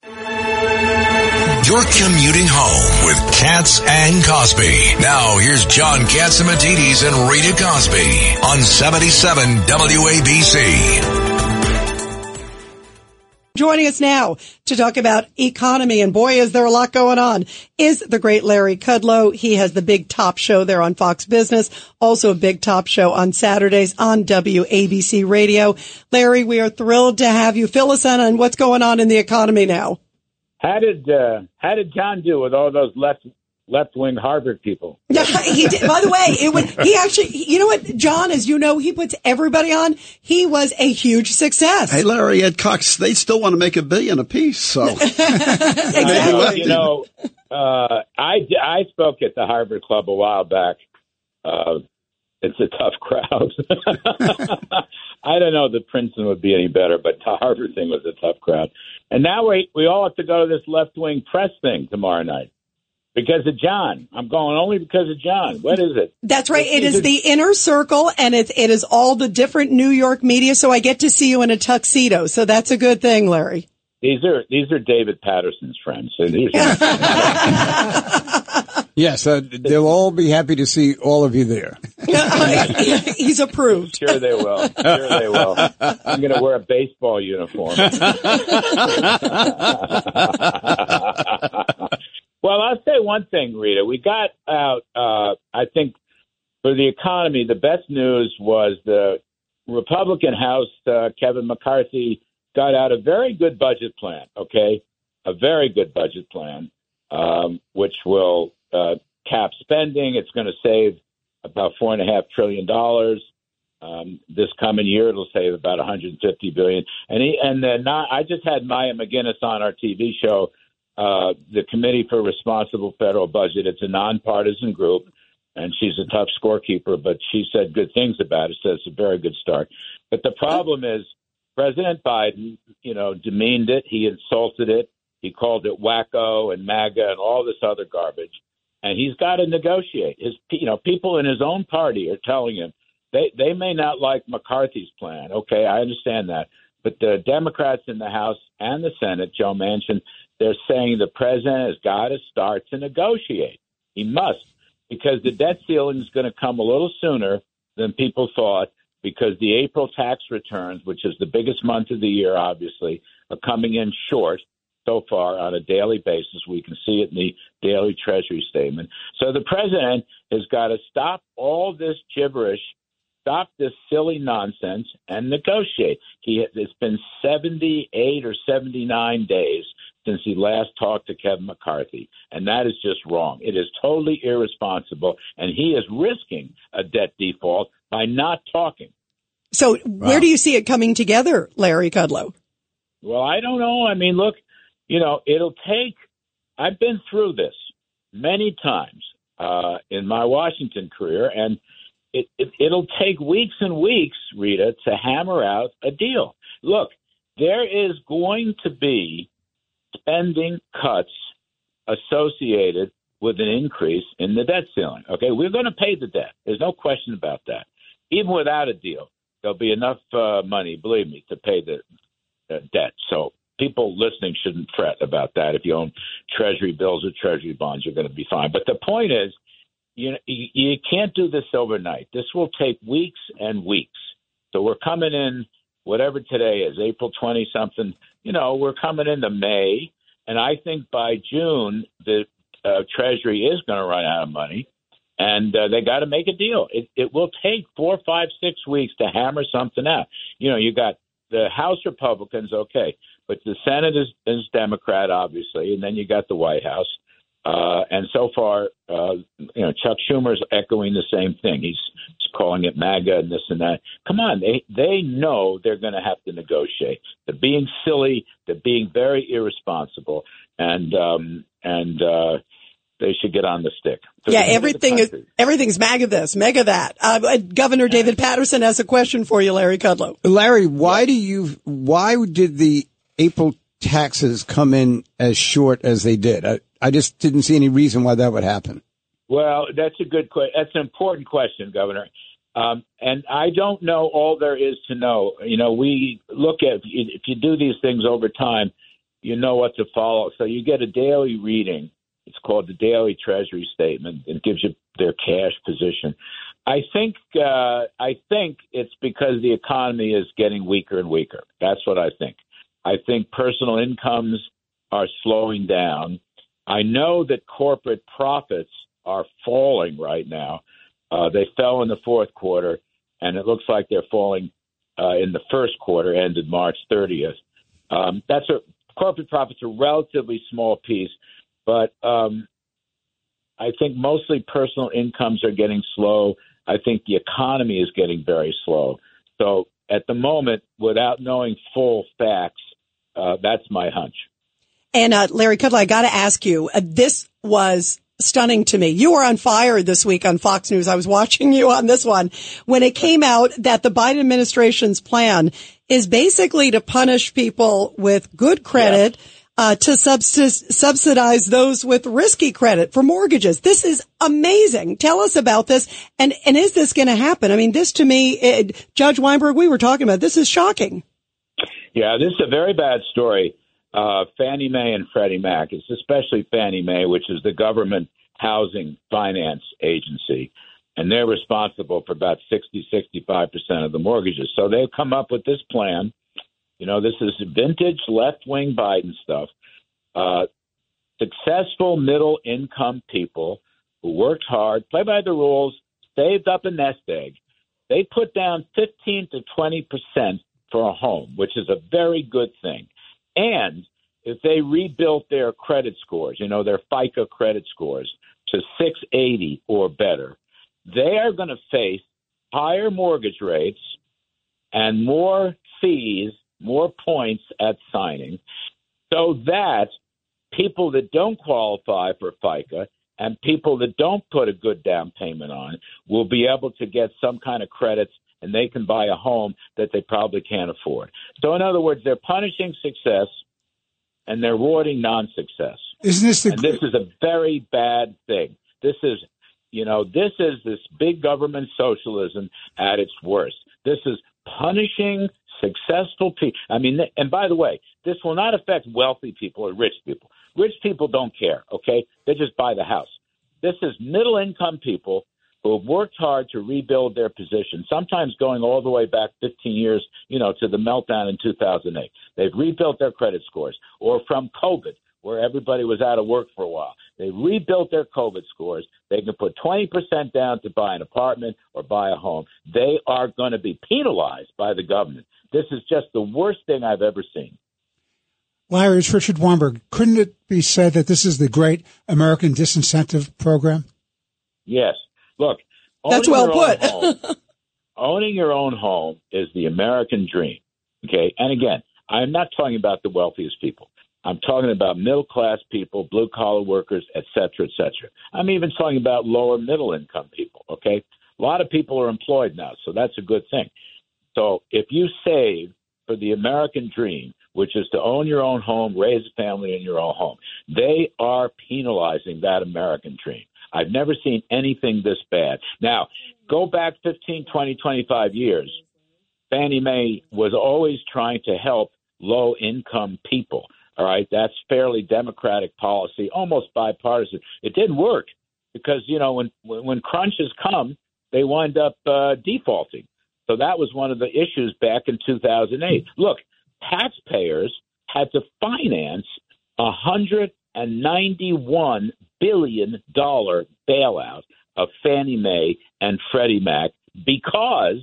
You're commuting home with Katz and Cosby. Now here's John Katzimatidis and Rita Cosby on 77 WABC. Joining us now to talk about economy, and boy, is there a lot going on, is the great Larry Kudlow. He has the Big Top Show there on Fox Business, also a Big Top Show on Saturdays on WABC Radio. Larry, we are thrilled to have you. Fill us in on what's going on in the economy now. How did John do with all those left wing Harvard people? Yeah, he did. By the way, you know what, John, as you know, he puts everybody on. He was a huge success. Hey, Larry, Ed Cox, they still want to make $1 billion apiece. So exactly. I spoke at the Harvard Club a while back. It's a tough crowd. I don't know that Princeton would be any better, but the Harvard thing was a tough crowd. And now we all have to go to this left-wing press thing tomorrow night because of John. I'm going only because of John. What is it? That's right. It is the inner circle, and it is all the different New York media, so I get to see you in a tuxedo. So that's a good thing, Larry. These are David Patterson's friends. So these are yes, they'll all be happy to see all of you there. He's approved. Sure they will. I'm going to wear a baseball uniform. Well, I'll say one thing, Rita. We got out, I think, for the economy, the best news was the Republican House, Kevin McCarthy, got out a very good budget plan, okay? A very good budget plan, which will cap spending. It's going to save about $4.5 trillion this coming year. It'll save about $150 billion. I just had Maya McGinnis on our TV show, the Committee for Responsible Federal Budget. It's a nonpartisan group, and she's a tough scorekeeper, but she said good things about it. So it's a very good start. But the problem is President Biden, demeaned it. He insulted it. He called it wacko and MAGA and all this other garbage. And he's got to negotiate. People in his own party are telling him they may not like McCarthy's plan. Okay, I understand that. But the Democrats in the House and the Senate, Joe Manchin, they're saying the president has got to start to negotiate. He must, because the debt ceiling is going to come a little sooner than people thought, because the April tax returns, which is the biggest month of the year, obviously, are coming in short. So far, on a daily basis, we can see it in the daily Treasury statement. So the president has got to stop all this gibberish, stop this silly nonsense, and negotiate. It's been 78 or 79 days since he last talked to Kevin McCarthy, and that is just wrong. It is totally irresponsible, and he is risking a debt default by not talking. So where do you see it coming together, Larry Kudlow? Well, I don't know. I mean, look. It'll take – I've been through this many times in my Washington career, and it'll take weeks and weeks, Rita, to hammer out a deal. Look, there is going to be spending cuts associated with an increase in the debt ceiling. Okay, we're going to pay the debt. There's no question about that. Even without a deal, there'll be enough money, believe me, to pay the debt. So people listening shouldn't fret about that. If you own Treasury bills or Treasury bonds, you're going to be fine. But the point is, you can't do this overnight. This will take weeks and weeks. So we're coming in, whatever today is, April 20-something, we're coming into May. And I think by June, the Treasury is going to run out of money, and they got to make a deal. It will take 4, 5, 6 weeks to hammer something out. You got the House Republicans, okay, but the Senate is Democrat, obviously, and then you got the White House. And so far, Chuck Schumer's echoing the same thing. He's calling it MAGA and this and that. Come on, they know they're going to have to negotiate. They're being silly. They're being very irresponsible, and they should get on the stick. Yeah, everything's MAGA this, mega that. Governor David Patterson has a question for you, Larry Kudlow. Larry, why did the April taxes come in as short as they did? I just didn't see any reason why that would happen. Well, that's a good question. That's an important question, Governor. And I don't know all there is to know. We look at, if you do these things over time, you know what to follow. So you get a daily reading. It's called the Daily Treasury Statement. It gives you their cash position. I think it's because the economy is getting weaker and weaker. That's what I think. I think personal incomes are slowing down. I know that corporate profits are falling right now. They fell in the fourth quarter, and it looks like they're falling in the first quarter, ended March 30th. Corporate profits are a relatively small piece, but I think mostly personal incomes are getting slow. I think the economy is getting very slow. So at the moment, without knowing full facts, that's my hunch. And Larry Kudlow, I got to ask you, this was stunning to me. You were on fire this week on Fox News. I was watching you on this one when it came out that the Biden administration's plan is basically to punish people with good credit, to subsidize those with risky credit for mortgages. This is amazing. Tell us about this. And is this going to happen? I mean, this to me, Judge Weinberg, we were talking about, this is shocking. Yeah, this is a very bad story. Fannie Mae and Freddie Mac. It's especially Fannie Mae, which is the government housing finance agency, and they're responsible for about 65% of the mortgages. So they've come up with this plan. This is vintage left-wing Biden stuff. Successful middle-income people who worked hard, play by the rules, saved up a nest egg. They put down 15 to 20% for a home, which is a very good thing. And if they rebuilt their credit scores, their FICO credit scores to 680 or better, they are going to face higher mortgage rates and more fees, more points at signing, so that people that don't qualify for FICO and people that don't put a good down payment on will be able to get some kind of credits, and they can buy a home that they probably can't afford. So, in other words, they're punishing success and they're rewarding non-success. This is a very bad thing. This is this big government socialism at its worst. This is punishing successful people. I mean, and by the way, this will not affect wealthy people or rich people. Rich people don't care, okay? They just buy the house. This is middle-income people who have worked hard to rebuild their position, sometimes going all the way back 15 years, to the meltdown in 2008. They've rebuilt their credit scores, or from COVID, where everybody was out of work for a while. They rebuilt their COVID scores. They can put 20% down to buy an apartment or buy a home. They are going to be penalized by the government. This is just the worst thing I've ever seen. Larry, it's Richard Weinberg. Couldn't it be said that this is the great American disincentive program? Yes. Look, that's well put. Owning your own home is the American dream. Okay. And again, I'm not talking about the wealthiest people. I'm talking about middle-class people, blue-collar workers, et cetera, et cetera. I'm even talking about lower middle-income people, okay? A lot of people are employed now, so that's a good thing. So if you save for the American dream, which is to own your own home, raise a family in your own home, they are penalizing that American dream. I've never seen anything this bad. Now, go back 15, 20, 25 years. Fannie Mae was always trying to help low-income people. All right, that's fairly democratic policy, almost bipartisan. It didn't work because, when crunches come, they wind up defaulting. So that was one of the issues back in 2008. Look, taxpayers had to finance a $191 billion bailout of Fannie Mae and Freddie Mac because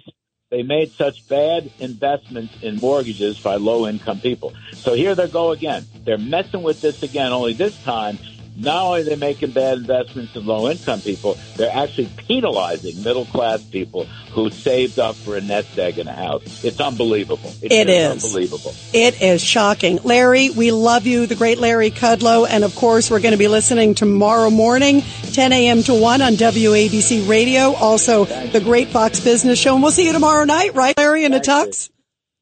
they made such bad investments in mortgages by low-income people. So here they go again. They're messing with this again, only this time Not only are they making bad investments in low-income people, they're actually penalizing middle-class people who saved up for a nest egg and a house. It's unbelievable. It is. Unbelievable. It is shocking. Larry, we love you, the great Larry Kudlow. And, of course, we're going to be listening tomorrow morning, 10 a.m. to 1 on WABC Radio, also the great Fox Business Show. And we'll see you tomorrow night, right, Larry, in a tux?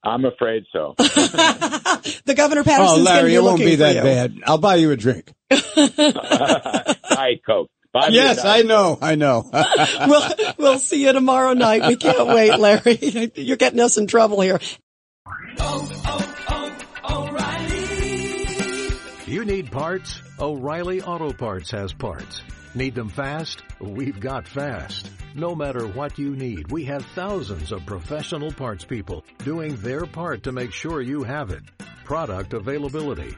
I'm afraid so. The Governor Patterson's going to be looking for you. Oh, Larry, it won't be that bad. I'll buy you a drink. Hi, Coke. Bye. Yes, I know. We'll see you tomorrow night. We can't wait, Larry. You're getting us in trouble here. O'Reilly. You need parts? O'Reilly Auto Parts has parts. Need them fast? We've got fast. No matter what you need, we have thousands of professional parts people doing their part to make sure you have it. Product availability.